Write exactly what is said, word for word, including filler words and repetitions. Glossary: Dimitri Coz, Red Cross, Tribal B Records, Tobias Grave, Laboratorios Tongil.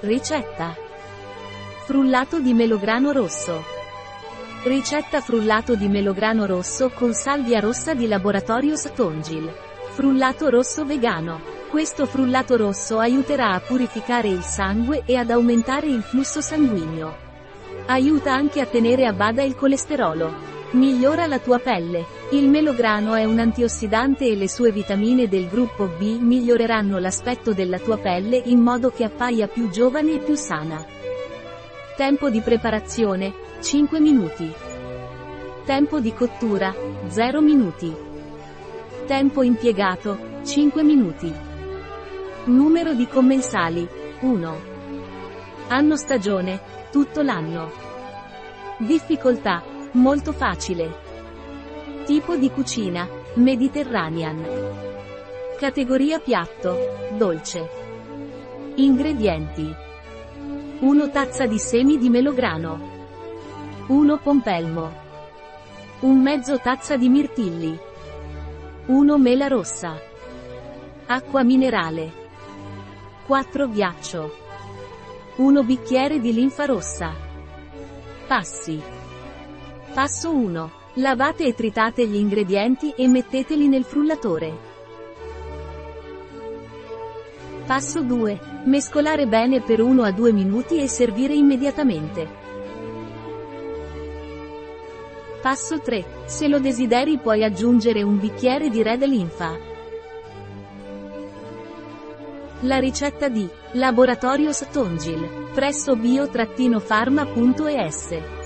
Ricetta. Frullato di melograno rosso. Ricetta frullato di melograno rosso con salvia rossa di Laboratorios Tongil. Frullato rosso vegano. Questo frullato rosso aiuterà a purificare il sangue e ad aumentare il flusso sanguigno. Aiuta anche a tenere a bada il colesterolo. Migliora la tua pelle. Il melograno è un antiossidante e le sue vitamine del gruppo B miglioreranno l'aspetto della tua pelle in modo che appaia più giovane e più sana. Tempo di preparazione, cinque minuti. Tempo di cottura, zero minuti. Tempo impiegato, cinque minuti. Numero di commensali, uno. Anno stagione, tutto l'anno. Difficoltà, molto facile. Tipo di cucina, mediterranean. Categoria piatto, dolce. Ingredienti: una tazza di semi di melograno, un pompelmo, una mezza tazza di mirtilli, una mela rossa, acqua minerale, quattro ghiaccio, un bicchiere di linfa rossa. Passi. Passo uno. Lavate e tritate gli ingredienti e metteteli nel frullatore. Passo due. Mescolare bene per uno a due minuti e servire immediatamente. Passo tre. Se lo desideri puoi aggiungere un bicchiere di Red Linfa. La ricetta di Laboratorios Tongil, presso bio-pharma punto es.